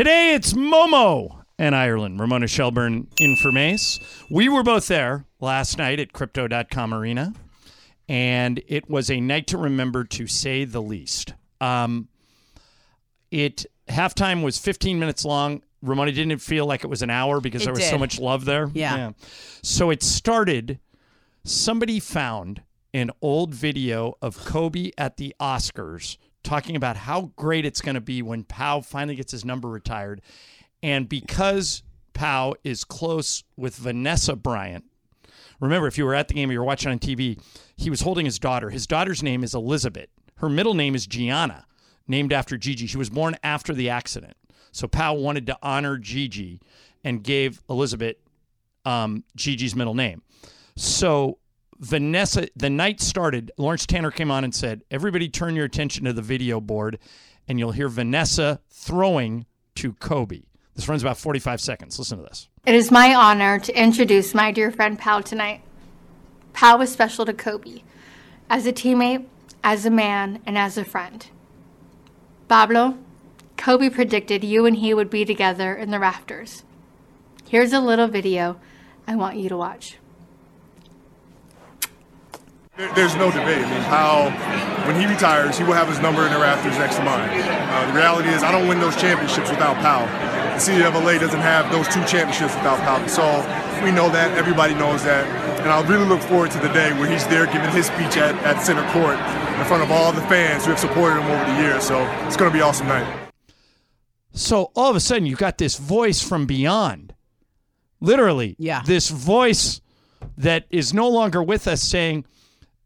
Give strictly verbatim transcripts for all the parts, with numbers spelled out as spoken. Today it's Momo and Ireland. Ramona Shelburne in for Mace. We were both there last night at Crypto dot com Arena, and it was a night to remember, to say the least. Um, it halftime was fifteen minutes long. Ramona, didn't it feel like it was an hour because it there was did. so much love there? Yeah. yeah. So it started, somebody found an old video of Kobe at the Oscars talking about how great it's going to be when Pau finally gets his number retired. And because Pau is close with Vanessa Bryant, remember, if you were at the game or you were watching on T V, he was holding his daughter. His daughter's name is Elizabeth. Her middle name is Gianna, named after Gigi. She was born after the accident. So Pau wanted to honor Gigi and gave Elizabeth um, Gigi's middle name. So Vanessa, the night started, Lawrence Tanner came on and said, everybody turn your attention to the video board, and you'll hear Vanessa throwing to Kobe. This runs about forty-five seconds. Listen to this. It is my honor to introduce my dear friend Pau tonight. Pau was special to Kobe as a teammate, as a man, and as a friend. Pablo, Kobe predicted you and he would be together in the rafters. Here's a little video I want you to watch. There's no debate. I mean, Pau, when he retires, he will have his number in the rafters next to mine. Uh, the reality is I don't win those championships without Pau. The N C double A doesn't have those two championships without Pau. So we know that. Everybody knows that. And I really look forward to the day where he's there giving his speech at, at center court in front of all the fans who have supported him over the years. So it's going to be an awesome night. So all of a sudden, you got this voice from beyond. Literally. Yeah. This voice that is no longer with us saying,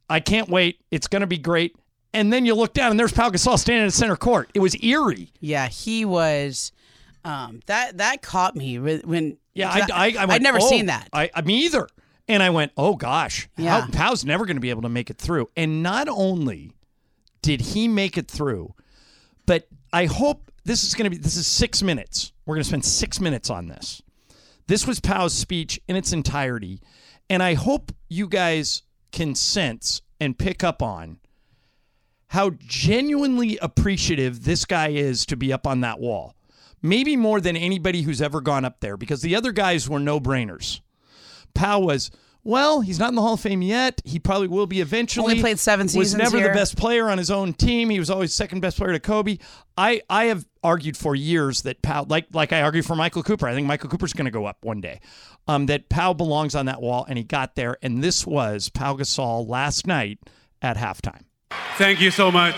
I can't wait. It's going to be great. And then you look down, and there's Pau Gasol standing in center court. It was eerie. Yeah, he was. Um, that that caught me when. Yeah, I, I, I went, I'd never oh, seen that. I, I me either. And I went, oh gosh, yeah. How, Pau's never going to be able to make it through. And not only did he make it through, but I hope this is going to be. This is six minutes. We're going to spend six minutes on this. This was Pau's speech in its entirety, and I hope you guys can sense and pick up on how genuinely appreciative this guy is to be up on that wall. Maybe more than anybody who's ever gone up there, because the other guys were no-brainers. Pau was, well, he's not in the Hall of Fame yet. He probably will be eventually. Only played seven seasons here. Was never the best player on his own team. He was always second best player to Kobe. I, I have argued for years that Pau, like like I argued for Michael Cooper, I think Michael Cooper's going to go up one day, um, that Pau belongs on that wall, and he got there. And this was Pau Gasol last night at halftime. Thank you so much.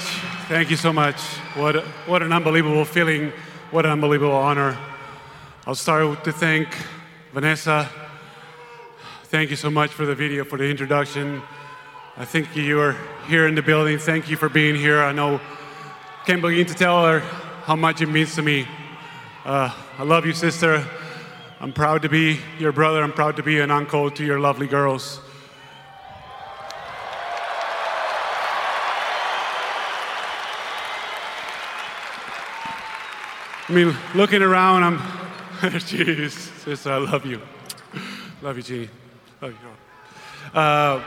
Thank you so much. What, what an unbelievable feeling. What an unbelievable honor. I'll start to thank Vanessa. Thank you so much for the video, for the introduction. I think you are here in the building. Thank you for being here. I know, can't begin to tell her how much it means to me. Uh, I love you, sister. I'm proud to be your brother. I'm proud to be an uncle to your lovely girls. I mean, looking around, I'm, jeez, sister, I love you. Love you, Jeanie. Love you. Uh,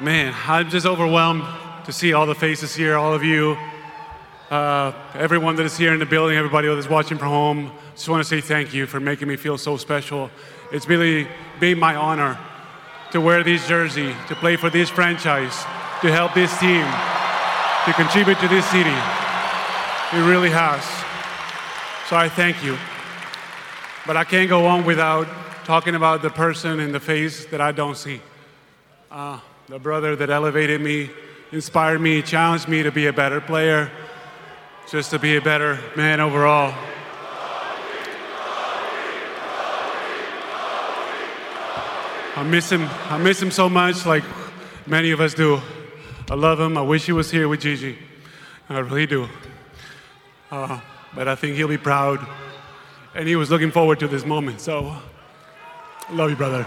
man, I'm just overwhelmed to see all the faces here, all of you, uh, everyone that is here in the building, everybody that is watching from home. Just want to say thank you for making me feel so special. It's really been my honor to wear this jersey, to play for this franchise, to help this team, to contribute to this city. It really has. So I thank you. But I can't go on without talking about the person in the face that I don't see. Uh, the brother that elevated me, inspired me, challenged me to be a better player, just to be a better man overall. I miss him. I miss him so much, like many of us do. I love him. I wish he was here with Gigi. I really do. Uh, but I think he'll be proud. And he was looking forward to this moment, so love you, brother.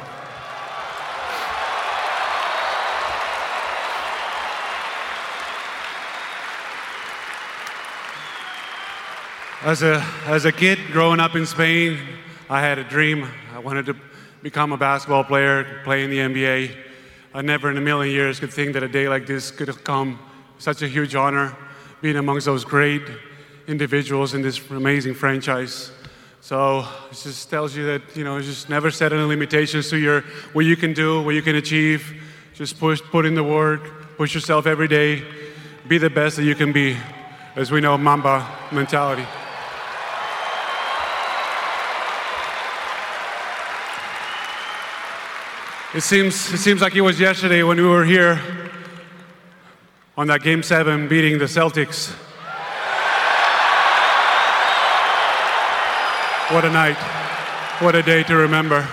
As a as a kid growing up in Spain, I had a dream. I wanted to become a basketball player, play in the N B A. I never in a million years could think that a day like this could have come. Such a huge honor being amongst those great individuals in this amazing franchise. So it just tells you that, you know, just never set any limitations to your what you can do, what you can achieve. Just push, put in the work, push yourself every day, be the best that you can be. As we know, Mamba mentality. It seems, it seems like it was yesterday when we were here on that Game seven beating the Celtics. What a night. What a day to remember.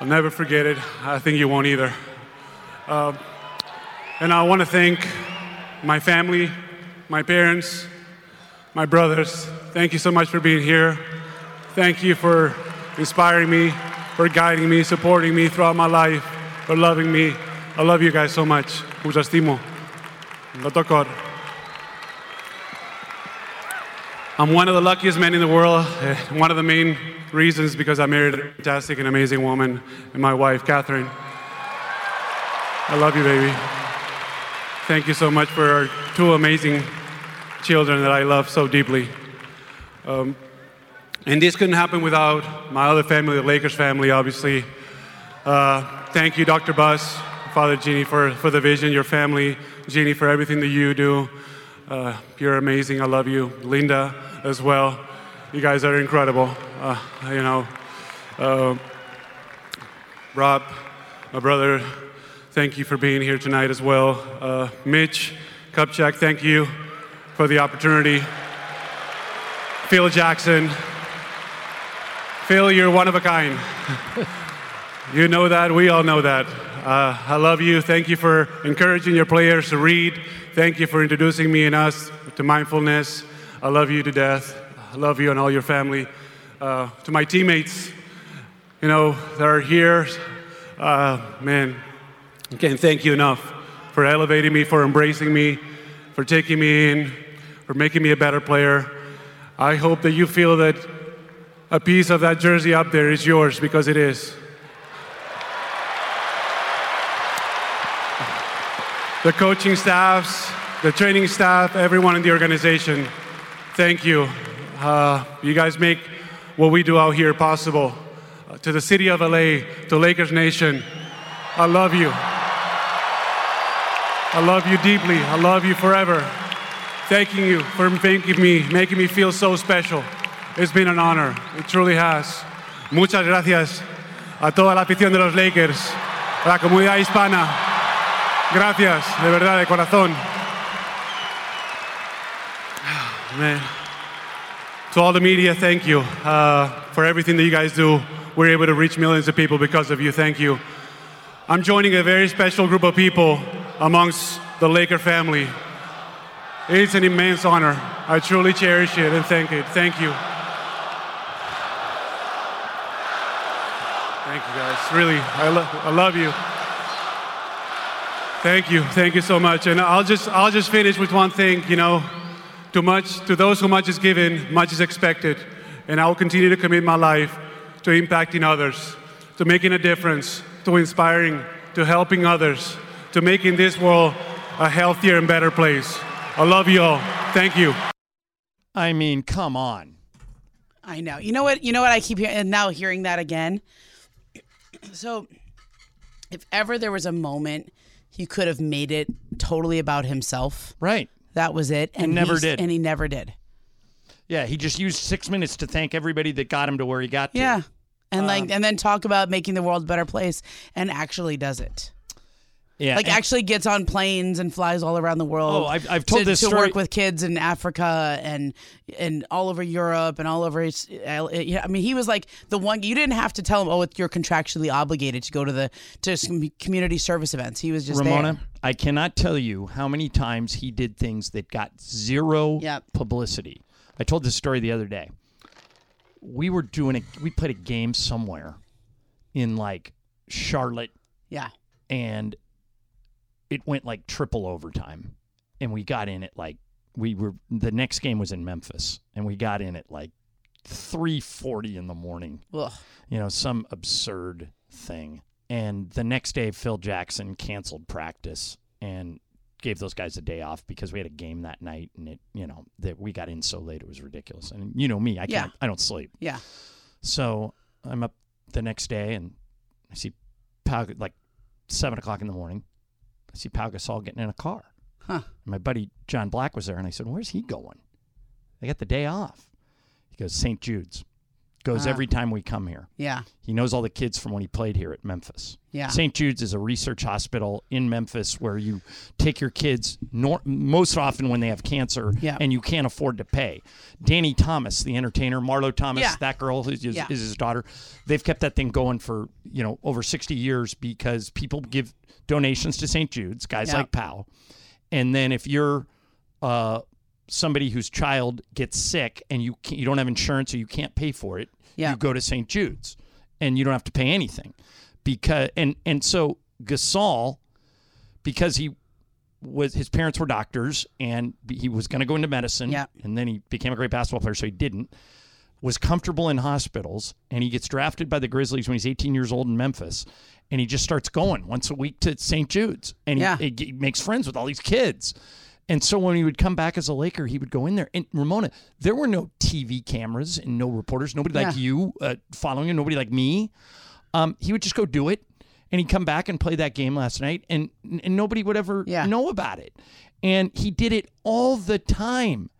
I'll never forget it. I think you won't either. Uh, and I want to thank my family, my parents, my brothers. Thank you so much for being here. Thank you for inspiring me, for guiding me, supporting me throughout my life, for loving me. I love you guys so much. Os estimo. I'm one of the luckiest men in the world. One of the main reasons because I married a fantastic and amazing woman, and my wife, Catherine. I love you, baby. Thank you so much for our two amazing children that I love so deeply. Um, And this couldn't happen without my other family, the Lakers family, obviously. Uh, thank you, Doctor Buss, Father Jeanie, for, for the vision, your family. Jeanie, for everything that you do. Uh, you're amazing. I love you. Linda, as well. You guys are incredible. Uh, you know, uh, Rob, my brother, thank you for being here tonight as well. Uh, Mitch Kupchak, thank you for the opportunity. Phil Jackson. Phil, you're one of a kind. You know that. We all know that. Uh, I love you. Thank you for encouraging your players to read. Thank you for introducing me and us to mindfulness. I love you to death. I love you and all your family. Uh, to my teammates, you know, that are here, uh, man, I can't thank you enough for elevating me, for embracing me, for taking me in, for making me a better player. I hope that you feel that a piece of that jersey up there is yours, because it is. The coaching staffs, the training staff, everyone in the organization, thank you. Uh, you guys make what we do out here possible. Uh, to the city of L A, to Lakers Nation, I love you. I love you deeply. I love you forever. Thanking you for thanking me, making me feel so special. It's been an honor. It truly has. Muchas gracias a toda la afición de los Lakers, a la comunidad hispana. Gracias, de verdad, de corazón. Man. To all the media, thank you uh, for everything that you guys do. We're able to reach millions of people because of you. Thank you. I'm joining a very special group of people amongst the Laker family. It's an immense honor. I truly cherish it and thank it. Thank you. Thank you, guys. Really, I, lo- I love you. Thank you. Thank you so much. And I'll just, I'll just finish with one thing. You know, to much, to those who much is given, much is expected. And I will continue to commit my life to impacting others, to making a difference, to inspiring, to helping others, to making this world a healthier and better place. I love you all. Thank you. I mean, come on. I know. You know what? You know what I keep hearing, and now hearing that again. So, if ever there was a moment he could have made it totally about himself, right? That was it, and, and never he, did, and he never did. Yeah, he just used six minutes to thank everybody that got him to where he got to. Yeah, and um, like, and then talk about making the world a better place, and actually does it. Yeah, like actually gets on planes and flies all around the world. Oh, I've, I've told to, this story. To work with kids in Africa and and all over Europe and all over. I mean, he was like the one. You didn't have to tell him. Oh, you're contractually obligated to go to the to community service events. He was just Ramona. There. I cannot tell you how many times he did things that got zero yep. publicity. I told this story the other day. We were doing a we played a game somewhere in like Charlotte. Yeah, and. It went like triple overtime, and we got in at like we were. The next game was in Memphis, and we got in at like three forty in the morning. Ugh. You know, some absurd thing. And the next day, Phil Jackson canceled practice and gave those guys a day off because we had a game that night, and it, you know, that we got in so late, it was ridiculous. And you know me, I can't, yeah. I don't sleep. Yeah. So I'm up the next day, and I see Pau, like seven o'clock in the morning, I see Pau Gasol getting in a car. Huh. And my buddy John Black was there, and I said, "Where's he going? They got the day off." He goes, "Saint Jude's. Goes uh, every time we come here." Yeah. He knows all the kids from when he played here at Memphis. Yeah. Saint Jude's is a research hospital in Memphis where you take your kids nor- most often when they have cancer yeah. and you can't afford to pay. Danny Thomas, the entertainer, Marlo Thomas, yeah. that girl is, is, yeah. is his daughter. They've kept that thing going for, you know, over sixty years because people give donations to Saint Jude's, guys yeah. like Pau. And then if you're uh, somebody whose child gets sick and you can't, you don't have insurance or you can't pay for it, yeah. you go to Saint Jude's and you don't have to pay anything. Because and and so Gasol, because he was his parents were doctors and he was going to go into medicine, yeah. and then he became a great basketball player, so he didn't, was comfortable in hospitals, and he gets drafted by the Grizzlies when he's eighteen years old in Memphis. And he just starts going once a week to Saint Jude's. And he, yeah. he, he makes friends with all these kids. And so when he would come back as a Laker, he would go in there. And Ramona, there were no T V cameras and no reporters, nobody yeah. like you uh, following him, nobody like me. Um, he would just go do it. And he'd come back and play that game last night. And, and nobody would ever yeah. know about it. And he did it all the time.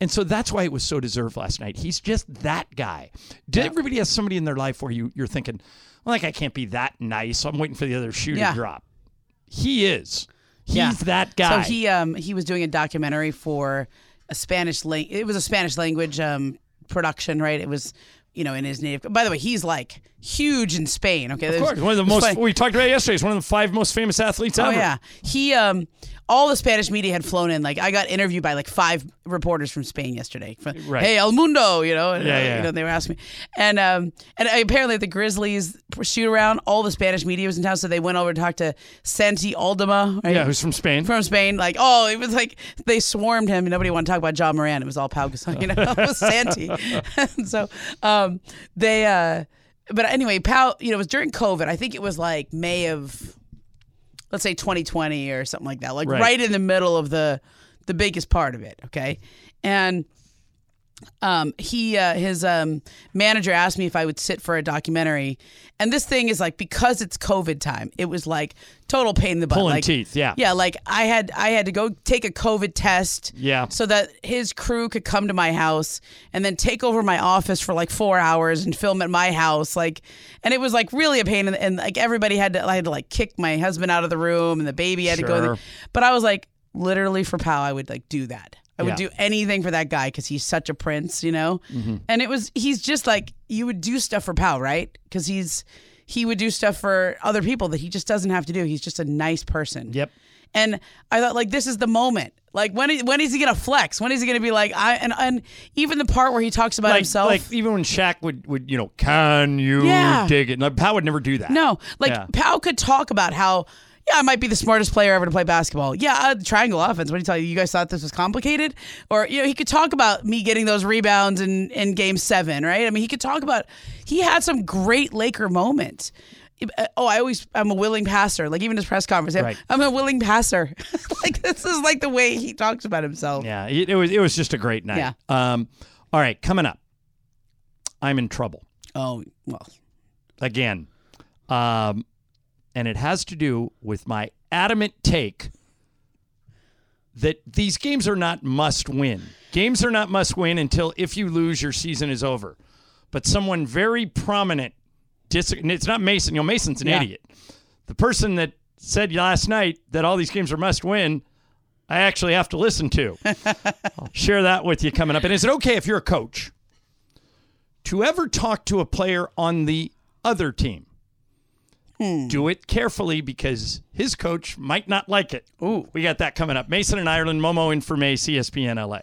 And so that's why it was so deserved last night. He's just that guy. Did yeah. everybody has somebody in their life where you, you're thinking, well, like, I can't be that nice. I'm waiting for the other shoe yeah. to drop. He is. He's yeah. that guy. So he um he was doing a documentary for a Spanish la- it was a Spanish language um production, right? It was, you know, in his native. By the way, he's like huge in Spain. Okay, of There's, course, one of the most. Funny. We talked about it yesterday. He's one of the five most famous athletes oh, ever. Oh yeah, he um. All the Spanish media had flown in. Like, I got interviewed by like five reporters from Spain yesterday. From, right. Hey, El Mundo, you know. And, yeah, yeah. You know, they were asking me, and um, and apparently at the Grizzlies shoot around, all the Spanish media was in town, so they went over and talked to Santi Aldama. Right? Yeah, who's from Spain. From Spain, like oh, it was like they swarmed him, and nobody wanted to talk about Ja Morant. It was all Pau Gasol, you know, it was Santi. And so um, they, uh, but anyway, Pau, you know, it was during COVID. I think it was like May of. Let's say twenty twenty or something like that, like right, right in the middle of the the biggest part of it, okay? And um, he uh, his um, manager asked me if I would sit for a documentary. And this thing is like, because it's COVID time, it was like total pain in the butt. Pulling like, teeth, yeah. Yeah, like I had I had to go take a COVID test yeah. so that his crew could come to my house and then take over my office for like four hours and film at my house. Like, and it was like really a pain. And, and like everybody had to, I had to like kick my husband out of the room and the baby had sure. to go in there. But I was like, literally for Pau, I would like do that. I would yeah. do anything for that guy because he's such a prince, you know? Mm-hmm. And it was, he's just like, you would do stuff for Pau, right? Because he's, he would do stuff for other people that he just doesn't have to do. He's just a nice person. Yep. And I thought, like, this is the moment. Like, when when is he going to flex? When is he going to be like, I and, and even the part where he talks about like, himself. Like, even when Shaq would, would you know, can you yeah. dig it? Like, Pau would never do that. No. Like, yeah. Pau could talk about how. Yeah, I might be the smartest player ever to play basketball. Yeah, uh, triangle offense. What do you tell you? You guys thought this was complicated? Or, you know, he could talk about me getting those rebounds in, in game seven, right? I mean, he could talk about, he had some great Laker moments. Oh, I always, I'm a willing passer. Like, even his press conference, right. I'm a willing passer. Like, this is like the way he talks about himself. Yeah, it, it was it was just a great night. Yeah. Um, all right, coming up, I'm in trouble. Oh, well. Again. Um. And it has to do with my adamant take that these games are not must win. Games are not must win until if you lose, your season is over. But someone very prominent, dis- it's not Mason, you know, Mason's an yeah. idiot. The person that said last night that all these games are must win, I actually have to listen to. I'll share that with you coming up. And is it okay if you're a coach to ever talk to a player on the other team? Hmm. Do it carefully because his coach might not like it. Ooh, we got that coming up. Mason in Ireland, Momo in for May, E S P N L A.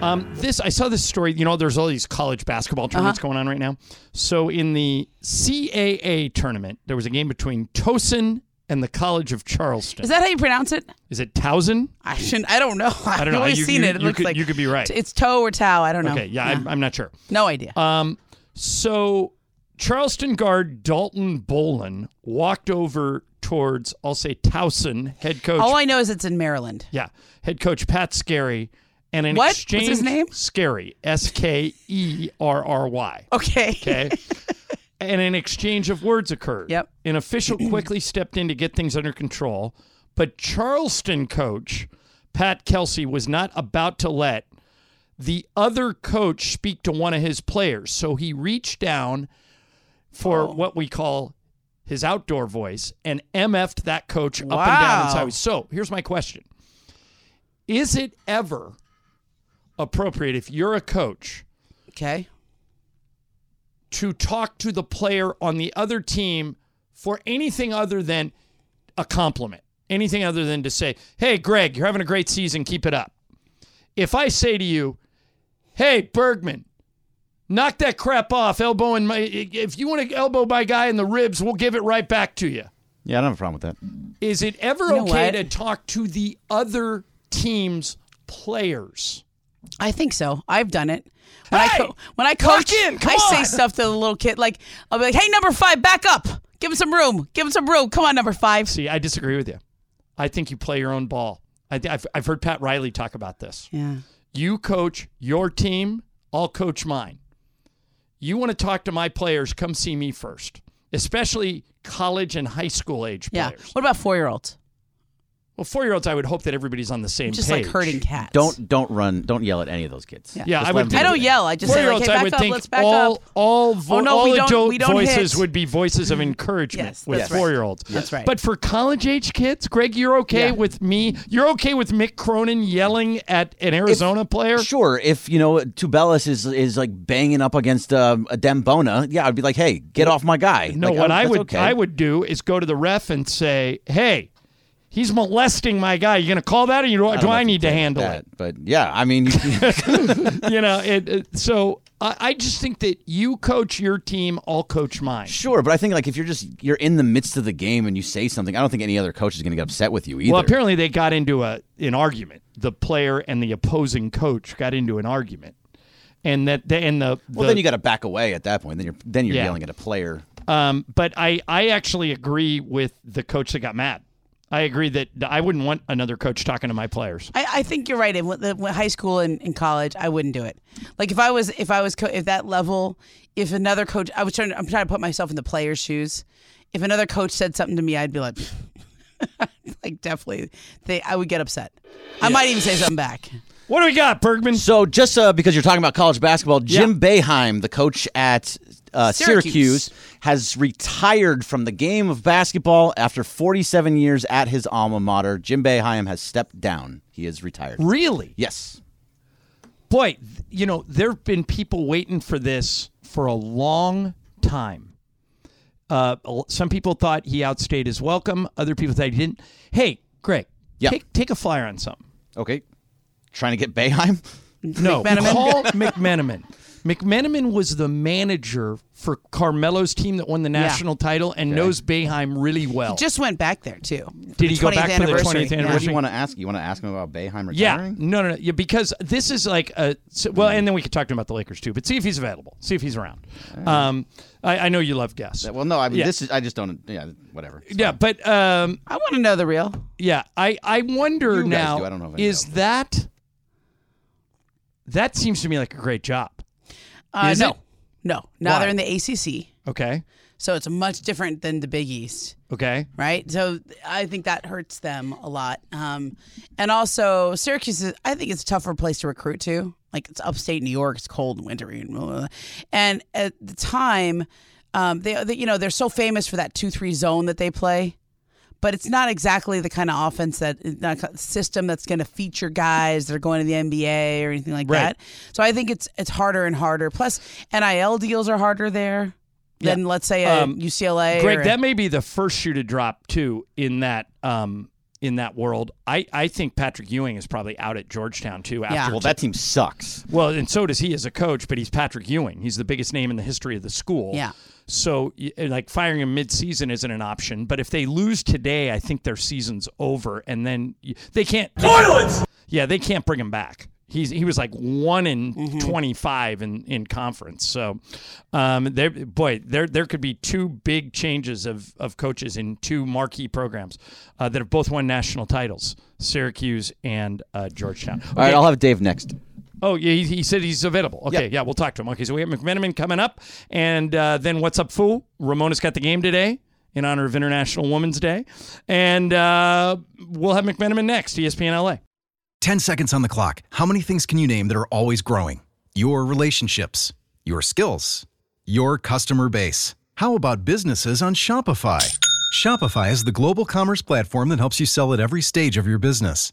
um, this I saw this story. You know, there's all these college basketball tournaments uh-huh. going on right now. So in the C A A tournament, there was a game between Towson and the College of Charleston. Is that how you pronounce it? Is it Towson? I shouldn't. I don't know. I've I don't know. I've seen you, it. It looks could, like you could be right. It's Toe or Tau. I don't know. Okay. Yeah, yeah. I'm, I'm not sure. No idea. Um. So Charleston guard Dalton Bolin walked over towards, I'll say, Towson head coach. All I know is it's in Maryland. Yeah. Head coach Pat Skerry. And in what? exchange, what's his name? Skerry. S K E R R Y. Okay. Okay. And an exchange of words occurred. Yep. An official quickly stepped in to get things under control, but Charleston coach Pat Kelsey was not about to let the other coach speak to one of his players. So he reached down for oh. what we call his outdoor voice, and M F'd that coach wow. up and down and sideways. So here's my question. Is it ever appropriate if you're a coach okay. to talk to the player on the other team for anything other than a compliment, anything other than to say, hey, Greg, you're having a great season, keep it up. If I say to you, hey, Bergman, knock that crap off, elbowing my. If you want to elbow my guy in the ribs, we'll give it right back to you. Yeah, I don't have a problem with that. Is it ever you know okay what? to talk to the other team's players? I think so. I've done it. When hey, I co- when I coach, in, I on. say stuff to the little kid like, "I'll be like, hey, number five, back up, give him some room, give him some room, come on, number five." See, I disagree with you. I think you play your own ball. I, I've I've heard Pat Riley talk about this. Yeah, you coach your team, I'll coach mine. You want to talk to my players, come see me first, especially college and high school age yeah. players. What about four-year-olds? Well, four-year-olds, I would hope that everybody's on the same just page. Just like herding cats. Don't don't run, don't yell at any of those kids. Yeah, yeah I would. I don't yell. I just say, like, hey, back up, let's back all, up. All, vo- oh, no, all adult voices hit. would be voices of encouragement yes, with yes. four-year-olds. Yes. That's right. But for college-age kids, Greg, you're okay yeah. with me? You're okay with Mick Cronin yelling at an Arizona if, player? Sure. If, you know, Tubelis is, is like, banging up against uh, a Dembona, yeah, I'd be like, hey, get off my guy. No, like, what I, I would okay. I would do is go to the ref and say, hey, he's molesting my guy. You gonna call that, or you do I, do I need to handle that, it? But yeah, I mean, you know. It, it, so I, I just think that you coach your team, I'll coach mine. Sure, but I think like if you're just you're in the midst of the game and you say something, I don't think any other coach is gonna get upset with you either. Well, apparently they got into a an argument. The player and the opposing coach got into an argument, and that the, and the, the well, then you got to back away at that point. Then you're then you're yeah. yelling at a player. Um, but I I actually agree with the coach that got mad. I agree that I wouldn't want another coach talking to my players. I, I think you're right. In high school and in college, I wouldn't do it. Like if I was, if I was, co- if that level, if another coach, I was trying. To, I'm trying to put myself in the player's shoes. If another coach said something to me, I'd be like, like definitely, they. I would get upset. Yeah. I might even say something back. What do we got, Bergman? So just uh, because you're talking about college basketball, Jim yeah. Boeheim, the coach at uh, Syracuse. Syracuse, has retired from the game of basketball after forty-seven years at his alma mater. Jim Boeheim has stepped down. He is retired. Really? Yes. Boy, you know, there have been people waiting for this for a long time. Uh, some people thought he outstayed his welcome. Other people thought he didn't. Hey, Greg, yeah. take, take a flyer on something. Okay. Trying to get Boeheim? No. McMenamin? Call McMenamin. McMenamin was the manager for Carmelo's team that won the national yeah. title and okay. knows Boeheim really well. He just went back there, too. Did he go back for the twentieth anniversary? Yeah. What do you want to ask? You want to ask him about Boeheim retiring? Yeah. No, no, no. Yeah, because this is like a... Well, and then we could talk to him about the Lakers, too. But see if he's available. See if he's around. Right. Um, I, I know you love guests. Well, no. I mean, yeah. this is... I just don't... Yeah, whatever. It's yeah, fine. But... Um, I want to know the real. Yeah. I, I wonder you now, guys do. I don't know if I is know. that... That seems to me like a great job. Uh, no, it? no. Now Why? They're in the A C C. Okay. So it's much different than the Big East. Okay. Right? So I think that hurts them a lot. Um, and also, Syracuse, is, I think it's a tougher place to recruit to. Like, it's upstate New York. It's cold and wintry. And, blah, blah, blah. And at the time, um, they, they you know, they're so famous for that two three zone that they play. But it's not exactly the kind of offense that system that's going to feature guys that are going to the N B A or anything like right. that. So I think it's it's harder and harder. Plus, N I L deals are harder there yeah. than, let's say, um, U C L A. Greg, or that a- may be the first shoe to drop too in that um, in that world. I, I think Patrick Ewing is probably out at Georgetown too. After yeah. Well, that team sucks. Well, and so does he as a coach. But he's Patrick Ewing. He's the biggest name in the history of the school. Yeah. So, like, firing him mid-season isn't an option. But if they lose today, I think their season's over. And then they can't... Toilets! Yeah, they can't bring him back. He's He was, like, one in mm-hmm. twenty-five in, in conference. So, um, boy, there there could be two big changes of, of coaches in two marquee programs uh, that have both won national titles, Syracuse and uh, Georgetown. Okay. All right, I'll have Dave next. Oh, yeah, he, he said he's available. Okay, yep. yeah, we'll talk to him. Okay, so we have McMenamin coming up. And uh, then what's up, fool? Ramona's got the game today in honor of International Women's Day. And uh, we'll have McMenamin next, E S P N L A. Ten seconds on the clock. How many things can you name that are always growing? Your relationships, your skills, your customer base. How about businesses on Shopify? Shopify is the global commerce platform that helps you sell at every stage of your business.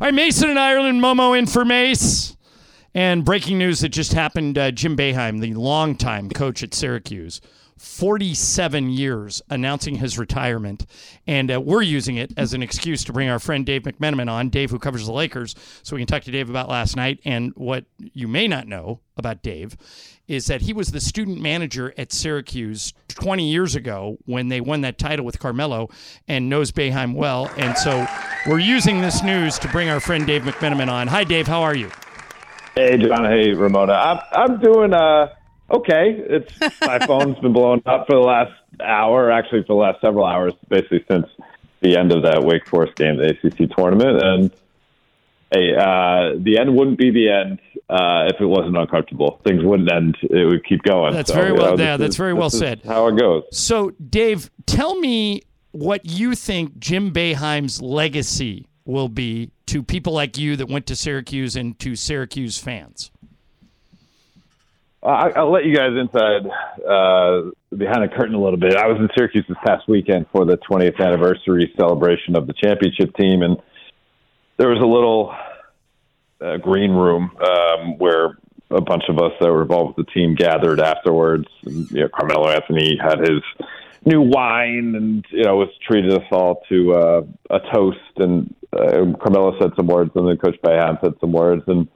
All right, Mason in Ireland, Momo in for Mace. And breaking news that just happened, uh, Jim Boeheim, the longtime coach at Syracuse, forty-seven years announcing his retirement. And uh, we're using it as an excuse to bring our friend Dave McMenamin on, Dave, who covers the Lakers, so we can talk to Dave about last night. And what you may not know about Dave is that he was the student manager at Syracuse twenty years ago when they won that title with Carmelo and knows Boeheim well. And so we're using this news to bring our friend Dave McMenamin on. Hi, Dave. How are you? Hey, John. Hey, Ramona. I'm, I'm doing uh, okay. It's my phone's been blowing up for the last hour, actually for the last several hours, basically since the end of that Wake Forest game, the A C C tournament. And hey, uh, the end wouldn't be the end uh, if it wasn't uncomfortable. Things wouldn't end; it would keep going. That's so, very well. You know, yeah, that's is, very well said. How it goes. So, Dave, tell me what you think Jim Boeheim's legacy will be to people like you that went to Syracuse and to Syracuse fans. I, I'll let you guys inside uh, behind the curtain a little bit. I was in Syracuse this past weekend for the twentieth anniversary celebration of the championship team, and there was a little uh, green room um, where a bunch of us that were involved with the team gathered afterwards. And, you know, Carmelo Anthony had his new wine and, you know, was treated us all to uh, a toast. And uh, Carmelo said some words, and then Coach Boeheim said some words. And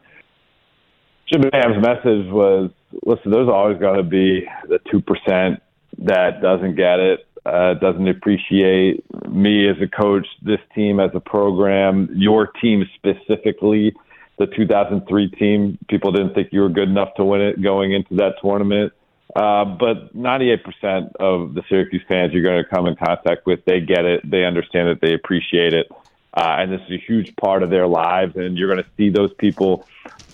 Jim Boeheim's message was, listen, there's always going to be the two percent that doesn't get it, uh, doesn't appreciate me as a coach, this team as a program, your team specifically. The two thousand three team, people didn't think you were good enough to win it going into that tournament. Uh, but ninety-eight percent of the Syracuse fans you're going to come in contact with, they get it, they understand it, they appreciate it. Uh, and this is a huge part of their lives. And you're going to see those people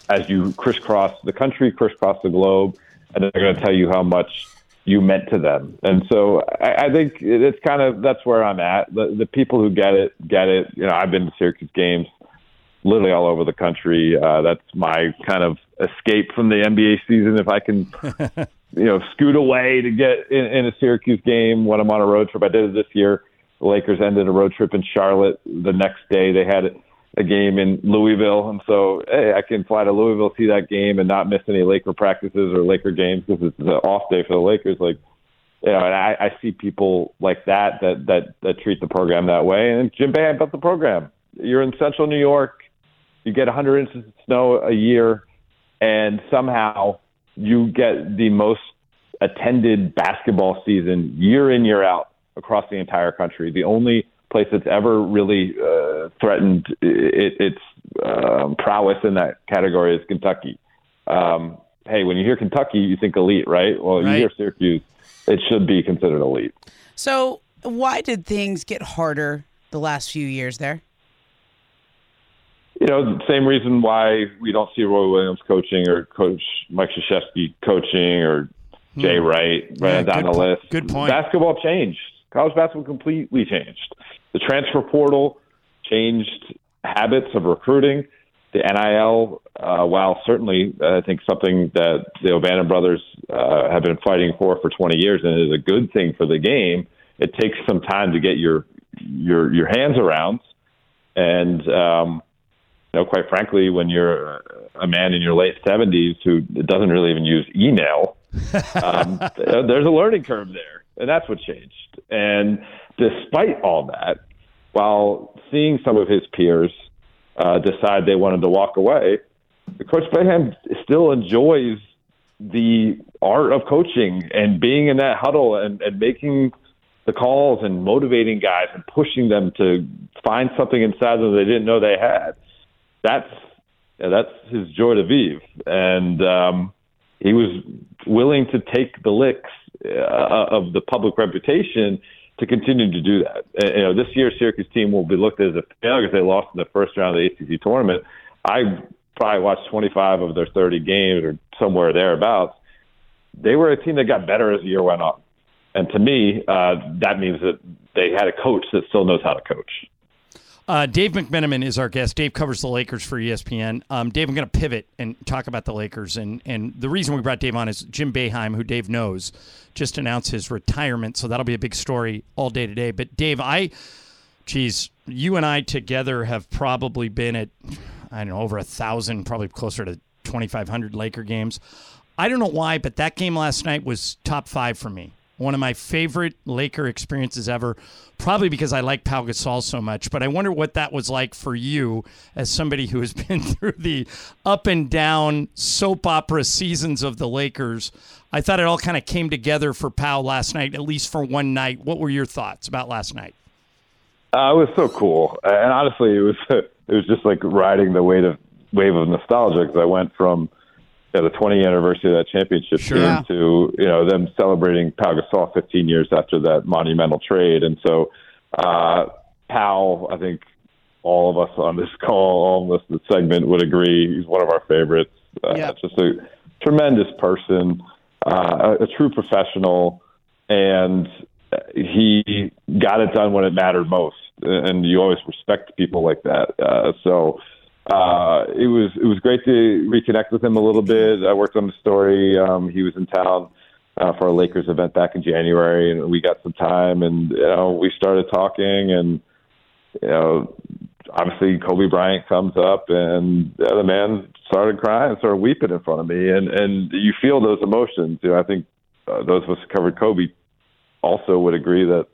as you crisscross the country, crisscross the globe, and they're going to tell you how much you meant to them. And so I, I think it's kind of, that's where I'm at. The, the people who get it, get it. You know, I've been to Syracuse games literally all over the country. Uh, that's my kind of escape from the N B A season. If I can, you know, scoot away to get in, in a Syracuse game when I'm on a road trip. I did it this year. The Lakers ended a road trip in Charlotte. The next day they had a game in Louisville. And so, hey, I can fly to Louisville, see that game, and not miss any Laker practices or Laker games because it's an off day for the Lakers. Like, you know, and I, I see people like that that, that that treat the program that way. And Jim Boeheim built the program. You're in central New York. You get one hundred inches of snow a year, and somehow you get the most attended basketball season year in, year out across the entire country. The only place that's ever really uh, threatened it, its um, prowess in that category is Kentucky. Um, hey, when you hear Kentucky, you think elite, right? Well, right. You hear Syracuse, it should be considered elite. So why did things get harder the last few years there? You know, the same reason why we don't see Roy Williams coaching or Coach Mike Krzyzewski coaching or Jay Wright right yeah, down the list. Good point. Basketball changed. College basketball completely changed. The transfer portal changed habits of recruiting. The N I L, uh, while certainly uh, I think something that the O'Bannon brothers uh, have been fighting for for twenty years and is a good thing for the game, it takes some time to get your your your hands around. And um you know, quite frankly, when you're a man in your late seventies who doesn't really even use email, um, there's a learning curve there, and that's what changed. And despite all that, while seeing some of his peers uh, decide they wanted to walk away, Coach Boeheim still enjoys the art of coaching and being in that huddle and, and making the calls and motivating guys and pushing them to find something inside them they didn't know they had. That's yeah, that's his joy de vivre, and um, he was willing to take the licks uh, of the public reputation to continue to do that. And, you know, this year's Syracuse team will be looked at as a failure because they lost in the first round of the A C C tournament. I probably watched twenty-five of their thirty games or somewhere thereabouts. They were a team that got better as the year went on, and to me, uh, that means that they had a coach that still knows how to coach. Uh, Dave McMenamin is our guest. Dave covers the Lakers for E S P N. Um, Dave, I'm going to pivot and talk about the Lakers. And, and the reason we brought Dave on is Jim Boeheim, who Dave knows, just announced his retirement. So that'll be a big story all day today. But, Dave, I, geez, you and I together have probably been at, I don't know, over one thousand, probably closer to twenty-five hundred Laker games. I don't know why, but that game last night was top five for me. One of my favorite Laker experiences ever, probably because I like Pau Gasol so much. But I wonder what that was like for you as somebody who has been through the up and down soap opera seasons of the Lakers. I thought it all kind of came together for Pau last night, at least for one night. What were your thoughts about last night? Uh, it was so cool. And honestly, it was it was just like riding the wave of, wave of nostalgia because I went from Yeah, the twentieth anniversary of that championship sure. team to, you know, them celebrating Pau Gasol fifteen years after that monumental trade. And so uh, Pau, I think all of us on this call, all of us in the segment would agree, he's one of our favorites. Uh, yeah. Just a tremendous person, uh, a, a true professional, and he got it done when it mattered most. And you always respect people like that. Uh, so... Uh, it was it was great to reconnect with him a little bit. I worked on the story. Um, he was in town uh, for a Lakers event back in January, and we got some time, and you know we started talking, and you know obviously Kobe Bryant comes up, and the other man started crying, started weeping in front of me, and and you feel those emotions. You know, I think uh, those of us who covered Kobe also would agree that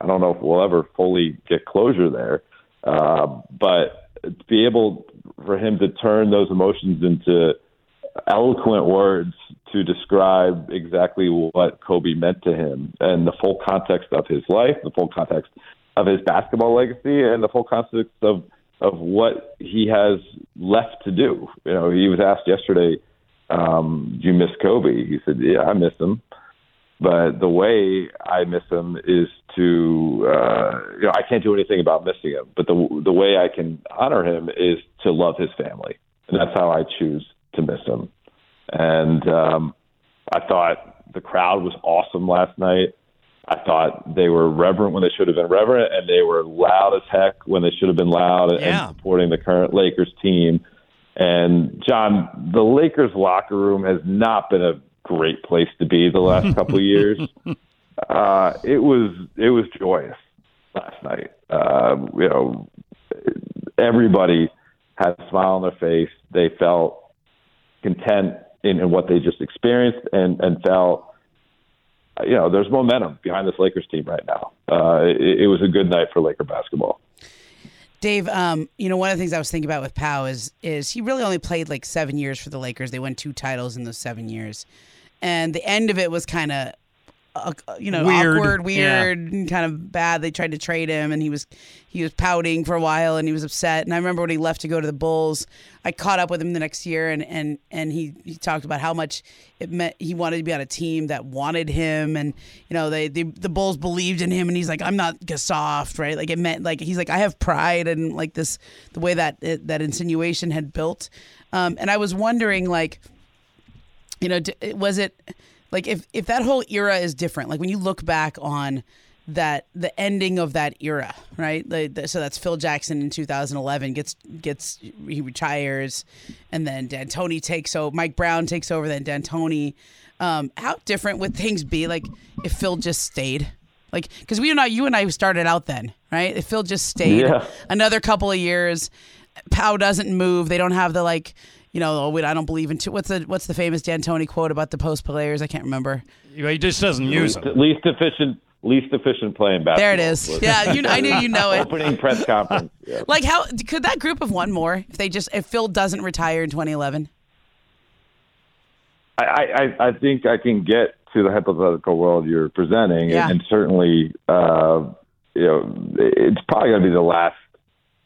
I don't know if we'll ever fully get closure there, uh, but to be able for him to turn those emotions into eloquent words to describe exactly what Kobe meant to him and the full context of his life, the full context of his basketball legacy, and the full context of, of what he has left to do. You know, he was asked yesterday, um, do you miss Kobe? He said, yeah, I miss him. But the way I miss him is to, uh, you know, I can't do anything about missing him. But the the way I can honor him is to love his family. And that's how I choose to miss him. And um, I thought the crowd was awesome last night. I thought they were reverent when they should have been reverent, and they were loud as heck when they should have been loud, and, yeah. and supporting the current Lakers team. And, John, the Lakers locker room has not been a great place to be the last couple of years. Uh, it was it was joyous last night. Uh, you know, everybody had a smile on their face. They felt content in, in what they just experienced, and, and felt, you know, there's momentum behind this Lakers team right now. Uh, it, it was a good night for Laker basketball. Dave, um, you know, one of the things I was thinking about with Pau is is he really only played like seven years for the Lakers. They won two titles in those seven years. And the end of it was kind of, uh, you know, weird. awkward, weird, yeah. and kind of bad. They tried to trade him, and he was he was pouting for a while, and he was upset. And I remember when he left to go to the Bulls, I caught up with him the next year, and and, and he, he talked about how much it meant he wanted to be on a team that wanted him, and, you know, they, they the Bulls believed in him, and he's like, I'm not soft, right? Like, it meant, like, he's like, I have pride, and, like, this, the way that it, that insinuation had built. Um, and I was wondering, like, you know, was it, like, if, if that whole era is different, like, when you look back on that, the ending of that era, right? The, the, so that's Phil Jackson in two thousand eleven gets, gets he retires, and then D'Antoni takes over, Mike Brown takes over, then D'Antoni. Um, how different would things be, like, if Phil just stayed? Like, because we know, you and I started out then, right? If Phil just stayed yeah. another couple of years, Pau doesn't move, they don't have the, like, you know, oh, wait, I don't believe in two. What's the what's the famous D'Antoni quote about the post players? I can't remember. He just doesn't use them. Least efficient, least efficient playing basketball. There it is. Yeah, you, I knew you know it. Opening press conference. Yeah. Like, how could that group have won more if they just if Phil doesn't retire in twenty eleven? I I, I think I can get to the hypothetical world you're presenting, yeah. and, and certainly, uh, you know, it's probably going to be the last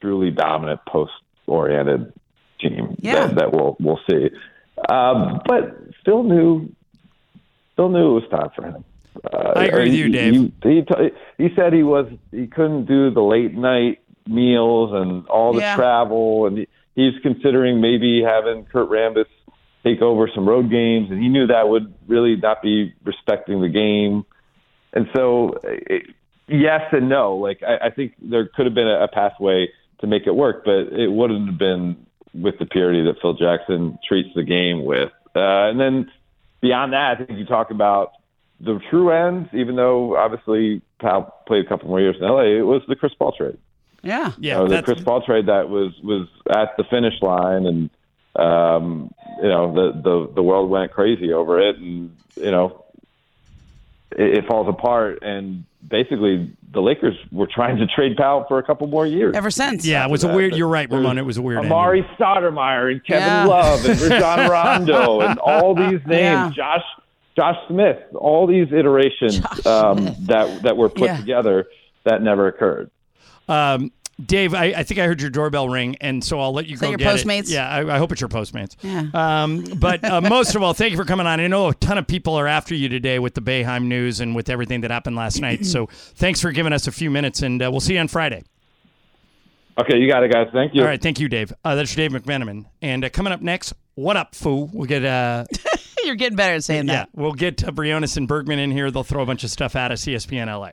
truly dominant post-oriented team yeah. that, that we'll we'll see, um, but Phil knew Phil knew it was time for him. Uh, I agree he, with you, Dave. He, he, he said he was he couldn't do the late night meals and all the yeah. travel, and he, he's considering maybe having Kurt Rambis take over some road games, and he knew that would really not be respecting the game, and so it, yes and no. Like I, I think there could have been a, a pathway to make it work, but it wouldn't have been with the purity that Phil Jackson treats the game with. Uh, and then beyond that, I think you talk about the true ends, even though obviously Pau played a couple more years in L A, it was the Chris Paul trade. Yeah. yeah. You know, the Chris Paul trade that was, was at the finish line, and, um, you know, the, the, the world went crazy over it, and, you know, it, it falls apart, and basically the Lakers were trying to trade Pau for a couple more years. Ever since. Yeah, it was that. a weird, you're right, Ramona, it was a weird Amari ending. Stoudemire and Kevin yeah. Love and Rajon Rondo and all these names, yeah. Josh Josh Smith, all these iterations um, that, that were put yeah. together that never occurred. Um, Dave, I, I think I heard your doorbell ring, and so I'll let you Is go that your get Postmates? It. Yeah, I, I hope it's your Postmates. Yeah. Um, but uh, most of all, thank you for coming on. I know a ton of people are after you today with the Boeheim news and with everything that happened last night. So thanks for giving us a few minutes, and uh, we'll see you on Friday. Okay, you got it, guys. Thank you. All right, thank you, Dave. Uh, that's Dave McMenamin. And uh, coming up next, what up, fool? We'll get... Uh, You're getting better at saying yeah, that. Yeah, we'll get uh, Briones and Bergman in here. They'll throw a bunch of stuff at us, E S P N L A.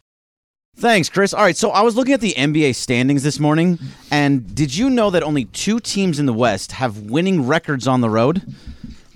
Thanks, Chris. All right, so I was looking at the N B A standings this morning, and did you know that only two teams in the West have winning records on the road?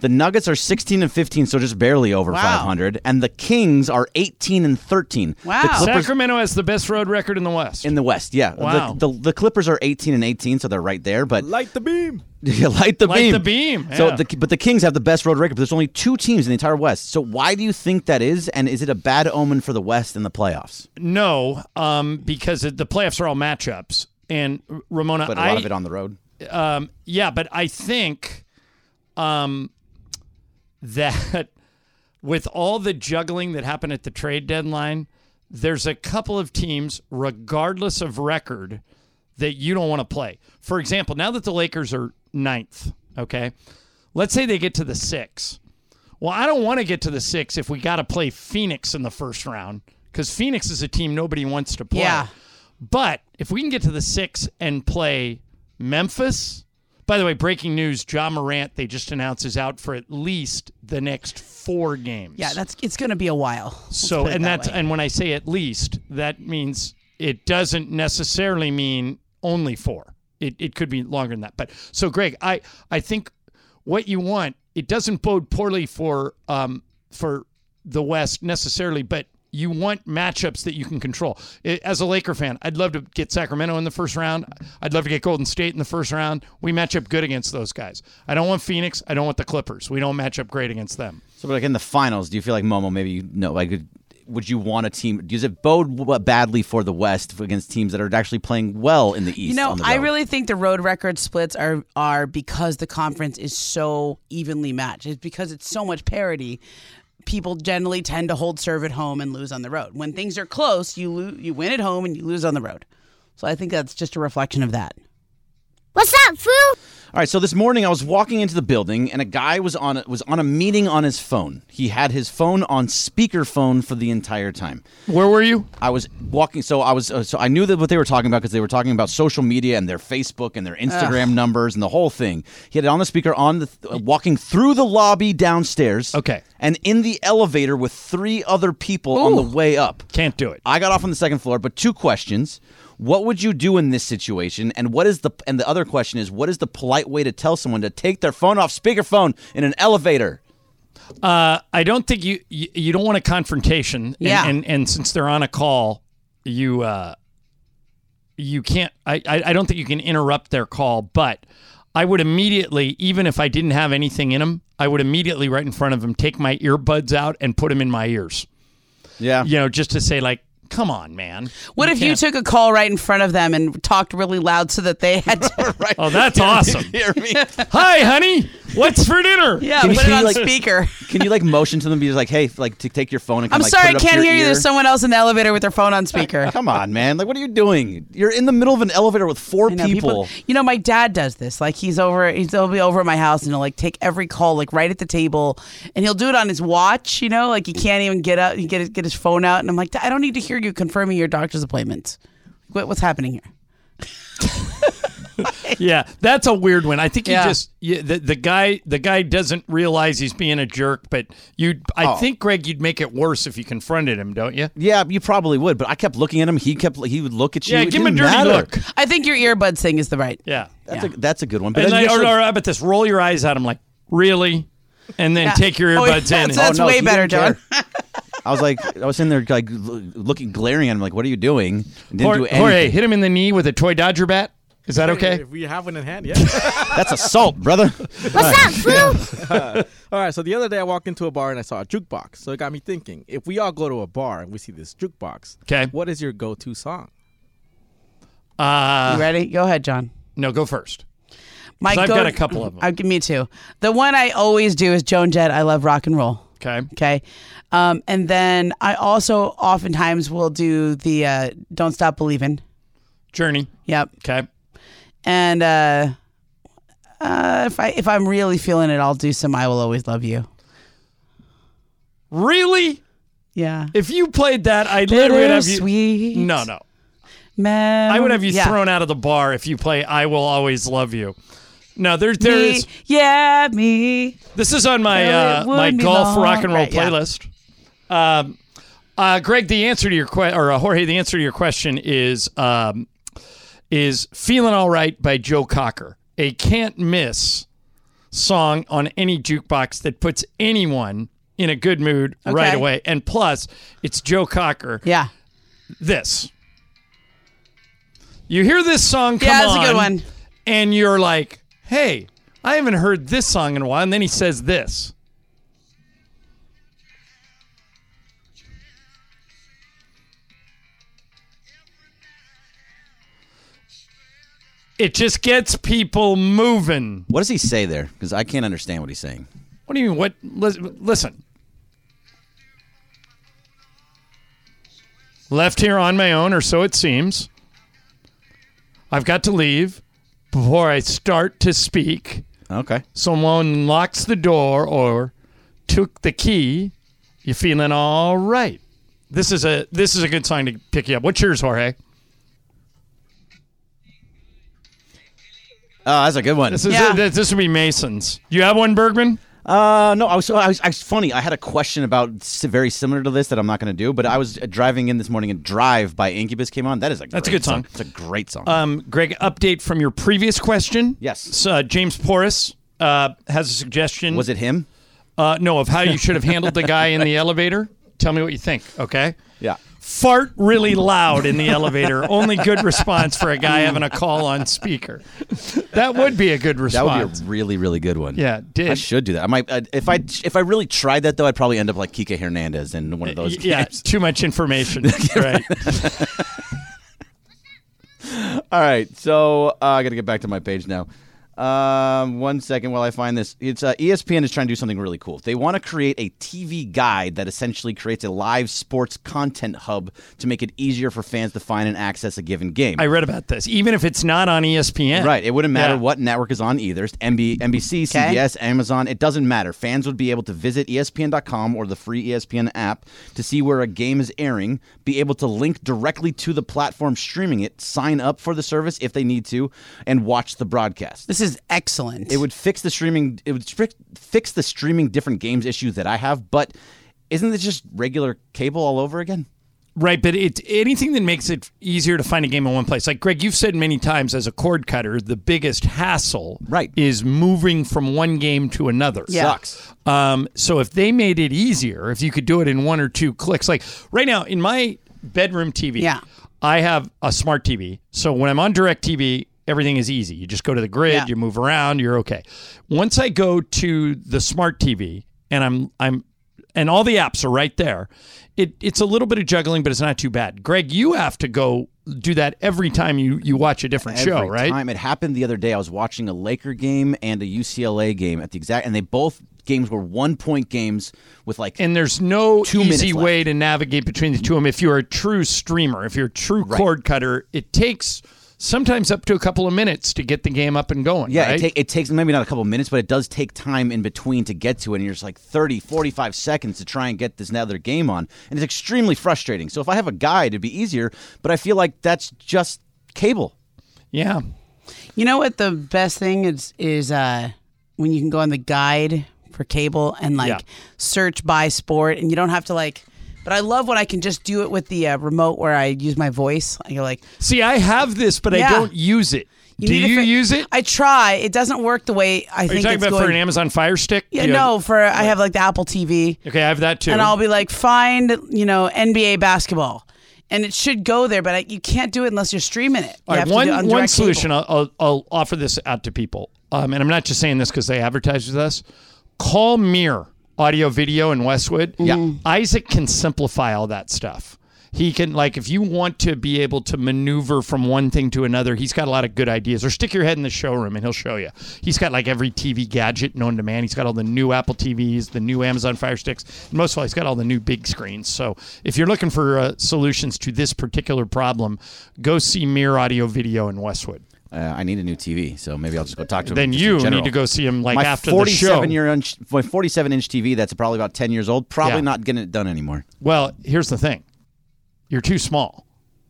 The Nuggets are sixteen and fifteen, so just barely over wow. five hundred, and the Kings are eighteen and thirteen. Wow. The Clippers, Sacramento has the best road record in the West. In the West, yeah. Wow. The, the, the Clippers are eighteen and eighteen, so they're right there. But light the beam. Yeah, light the light beam. Light the beam. Yeah. So, the, but the Kings have the best road record, but there's only two teams in the entire West. So why do you think that is, and is it a bad omen for the West in the playoffs? No, um, because it, the playoffs are all matchups. And, Ramona, But a lot I, of it on the road. Um, yeah, but I think... Um, that with all the juggling that happened at the trade deadline, there's a couple of teams, regardless of record, that you don't want to play. For example, now that the Lakers are ninth, okay, let's say they get to the six. Well, I don't want to get to the six if we got to play Phoenix in the first round, because Phoenix is a team nobody wants to play. Yeah. But if we can get to the six and play Memphis... By the way, breaking news, Ja Morant, they just announced, is out for at least the next four games. Yeah, that's it's going to be a while. So, and that that's, and when I say at least, that means it doesn't necessarily mean only four. It it could be longer than that. But so, Greg, I, I think what you want, it doesn't bode poorly for um for the West necessarily, but you want matchups that you can control. As a Laker fan, I'd love to get Sacramento in the first round. I'd love to get Golden State in the first round. We match up good against those guys. I don't want Phoenix. I don't want the Clippers. We don't match up great against them. So, like in the finals, do you feel like Momo? Maybe you know, like, would you want a team? Does it bode badly for the West against teams that are actually playing well in the East? You know, on the I really think the road record splits are are because the conference is so evenly matched. It's because it's so much parity. People generally tend to hold serve at home and lose on the road. When things are close, you lo- you win at home and you lose on the road. So I think that's just a reflection of that. What's up, fool? All right, so this morning I was walking into the building, and a guy was on a, was on a meeting on his phone. He had his phone on speakerphone for the entire time. Where were you? I was walking, so I was uh, so I knew that what they were talking about because they were talking about social media and their Facebook and their Instagram Ugh. numbers and the whole thing. He had it on the speaker on the th- uh, walking through the lobby downstairs. Okay, and in the elevator with three other people Ooh. on the way up. Can't do it. I got off on the second floor, but two questions. What would you do in this situation? And what is the and the other question is, what is the polite way to tell someone to take their phone off speakerphone in an elevator? Uh, I don't think you, you you don't want a confrontation. Yeah. And, and, and since they're on a call, you uh, you can't. I, I I don't think you can interrupt their call. But I would immediately, even if I didn't have anything in them, I would immediately right in front of them take my earbuds out and put them in my ears. Yeah. You know, just to say like, come on, man. What you if can't... you took a call right in front of them and talked really loud so that they had to... right. Oh, that's awesome. Hear me? Hi, honey. What's for dinner? Yeah, can put you, it on like, speaker. Can you like motion to them and be like, hey, like to take your phone and come, I'm like, sorry, I can't hear ear. you. There's someone else in the elevator with their phone on speaker. Come on, man. Like, what are you doing? You're in the middle of an elevator with four know, people. people. You know, my dad does this. Like, he's over, he's, he'll be over at my house and he'll like take every call like right at the table and he'll do it on his watch, you know? Like, he can't even get up, he get, get his phone out. And I'm like, I don't need to hear you confirming your doctor's appointments. What's happening here? Yeah, that's a weird one. I think you yeah. just you, the the guy the guy doesn't realize he's being a jerk, but you I oh. think, Greg, you'd make it worse if you confronted him, don't you? Yeah, you probably would. But I kept looking at him. He kept he would look at you. Yeah, it give him a dirty matter. look. I think your earbuds thing is the right. Yeah, that's yeah. a that's a good one. But and I, or, or I bet this roll your eyes at him like really, and then yeah. take your earbuds oh, yeah. in. That's, and, that's oh, no, way better, John. I was like, I was in there like looking, glaring at him, like, "What are you doing?" And didn't or, do anything. Jorge, hit him in the knee with a toy Dodger bat. Is that okay? If we have one in hand, yeah. That's assault, brother. What's up, fool? Uh, all right. So the other day, I walked into a bar and I saw a jukebox. So it got me thinking: if we all go to a bar and we see this jukebox, okay, what is your go-to song? Uh, you ready? Go ahead, John. No, go first. My I've go- got a couple of them. I, me too. The one I always do is Joan Jett. I love rock and roll. Okay. Okay. Um, and then I also oftentimes will do the uh, Don't Stop Believin'. Journey. Yep. Okay. And uh, uh, if I if I'm really feeling it, I'll do some I Will Always Love You. Really? Yeah. If you played that, I literally would have you. Sweet. No, no. Man. I would have you yeah. thrown out of the bar if you play I Will Always Love You. No, there, there me, is. Yeah, me. This is on my uh, my golf long. rock and roll right, playlist. Yeah. Um, uh, Greg, the answer to your question, or uh, Jorge, the answer to your question is um, is "Feeling All Right" by Joe Cocker, a can't miss song on any jukebox that puts anyone in a good mood okay. right away. And plus, it's Joe Cocker. Yeah. This. You hear this song come on. Yeah, that's a good one. And you're like, hey, I haven't heard this song in a while. And then he says this. It just gets people moving. What does he say there? Because I can't understand what he's saying. What do you mean? What? Listen. Left here on my own, or so it seems. I've got to leave before I start to speak. Okay. Someone locks the door or took the key. You feeling all right? This is a this is a good sign to pick you up. What's yours, Jorge? Oh, that's a good one. This is yeah. a, this would be Mason's. You have one, Bergman? Uh no, I was, I was I was funny. I had a question about very similar to this that I'm not going to do, but I was driving in this morning and "Drive" by Incubus came on. That is a that's great a good song. song. It's a great song. Um, Greg, update from your previous question. Yes, so, uh, James Porras uh, has a suggestion. Was it him? Uh, no, of how you should have handled the guy in the elevator. Tell me what you think. Okay. Yeah. Fart really loud in the elevator. Only good response for a guy having a call on speaker. That would be a good response. That would be a really, really good one. Yeah, did. I should do that. I might. If I if I really tried that though, I'd probably end up like Kike Hernandez in one of those. Yeah, games. Too much information. Right. All right, so uh, I got to get back to my page now. Um, one second while I find this. It's uh, E S P N is trying to do something really cool. They want to create a T V guide that essentially creates a live sports content hub to make it easier for fans to find and access a given game. I read about this. Even if it's not on E S P N. Right. It wouldn't matter yeah. what network is on either. N B C, C B S, okay. Amazon. It doesn't matter. Fans would be able to visit E S P N dot com or the free E S P N app to see where a game is airing, be able to link directly to the platform streaming it, sign up for the service if they need to, and watch the broadcast. This is Is excellent. It would fix the streaming. It would fix the streaming different games issues that I have. But isn't this just regular cable all over again? Right, but it's anything that makes it easier to find a game in one place. Like, Greg, you've said many times as a cord cutter, the biggest hassle right. is moving from one game to another. Yeah. Sucks. Um, so if they made it easier, if you could do it in one or two clicks. Like, right now, in my bedroom T V, yeah. I have a smart T V. So when I'm on DirecTV, everything is easy. You just go to the grid, yeah. you move around, you're okay. Once I go to the smart T V and I'm I'm and all the apps are right there, it it's a little bit of juggling, but it's not too bad. Greg, you have to go do that every time you, you watch a different every show, right? Time. It happened the other day. I was watching a Laker game and a U C L A game at the exact and they both games were one point games with like and there's no easy way to navigate between the two of them. If you're a true streamer, if you're a true right. cord cutter, it takes sometimes up to a couple of minutes to get the game up and going. Yeah, right? it, take, it takes maybe not a couple of minutes, but it does take time in between to get to it. And you're just like thirty, forty-five seconds to try and get this other game on. And it's extremely frustrating. So if I have a guide, it'd be easier. But I feel like that's just cable. Yeah. You know what the best thing is, is uh, when you can go on the guide for cable and like yeah. search by sport and you don't have to like... But I love when I can just do it with the uh, remote where I use my voice. You're like, see, I have this, but yeah. I don't use it. You do you fi- use it? I try. It doesn't work the way I Are think it's Are you talking about going... for an Amazon Fire Stick? Yeah, no, have... for I have like the Apple T V. Okay, I have that too. And I'll be like, find, you know, N B A basketball. And it should go there, but I, you can't do it unless you're streaming it. You All right, one, on one solution, I'll, I'll, I'll offer this out to people. Um, and I'm not just saying this because they advertise with us. Call Mirror. Audio, video, in Westwood. Yeah. Isaac can simplify all that stuff. he can, like, if you want to be able to maneuver from one thing to another, he's got a lot of good ideas. Or stick your head in the showroom and he'll show you. He's got, like, every T V gadget known to man. He's got all the new Apple T Vs, the new Amazon Fire Sticks. Most of all, he's got all the new big screens. So if you're looking for uh, solutions to this particular problem, go see Mirror Audio Video in Westwood. Uh, I need a new T V, so maybe I'll just go talk to him. Then you need to go see him like my after the show. Year un- my forty-seven inch T V that's probably about ten years old, probably yeah. not getting it done anymore. Well, here's the thing. You're too small.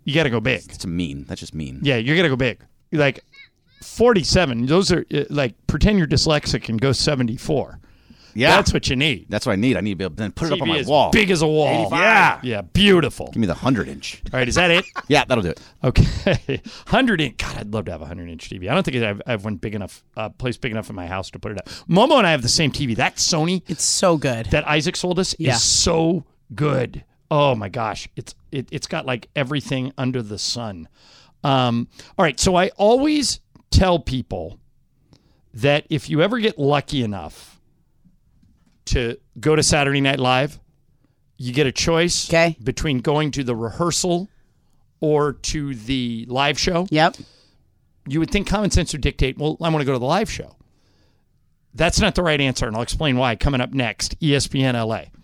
You got to go big. That's mean. That's just mean. Yeah, you got to go big. Like forty-seven, those are like pretend you're dyslexic and go seventy-four. Yeah. That's what you need. That's what I need. I need to be able to then put T V it up on my wall. Big as a wall. eighty-five. Yeah. Yeah. Beautiful. Give me the one hundred inch. All right. Is that it? Yeah. That'll do it. Okay. one hundred inch. God, I'd love to have a one hundred inch T V. I don't think I have, I have one big enough, uh, place big enough in my house to put it up. Momo and I have the same T V. That Sony. It's so good. That Isaac sold us yeah. is so good. Oh, my gosh. It's, it, it's got like everything under the sun. Um, all right. So I always tell people that if you ever get lucky enough to go to Saturday Night Live, you get a choice okay. between going to the rehearsal or to the live show. Yep. You would think common sense would dictate, well, I want to go to the live show. That's not the right answer, and I'll explain why coming up next. E S P N L A.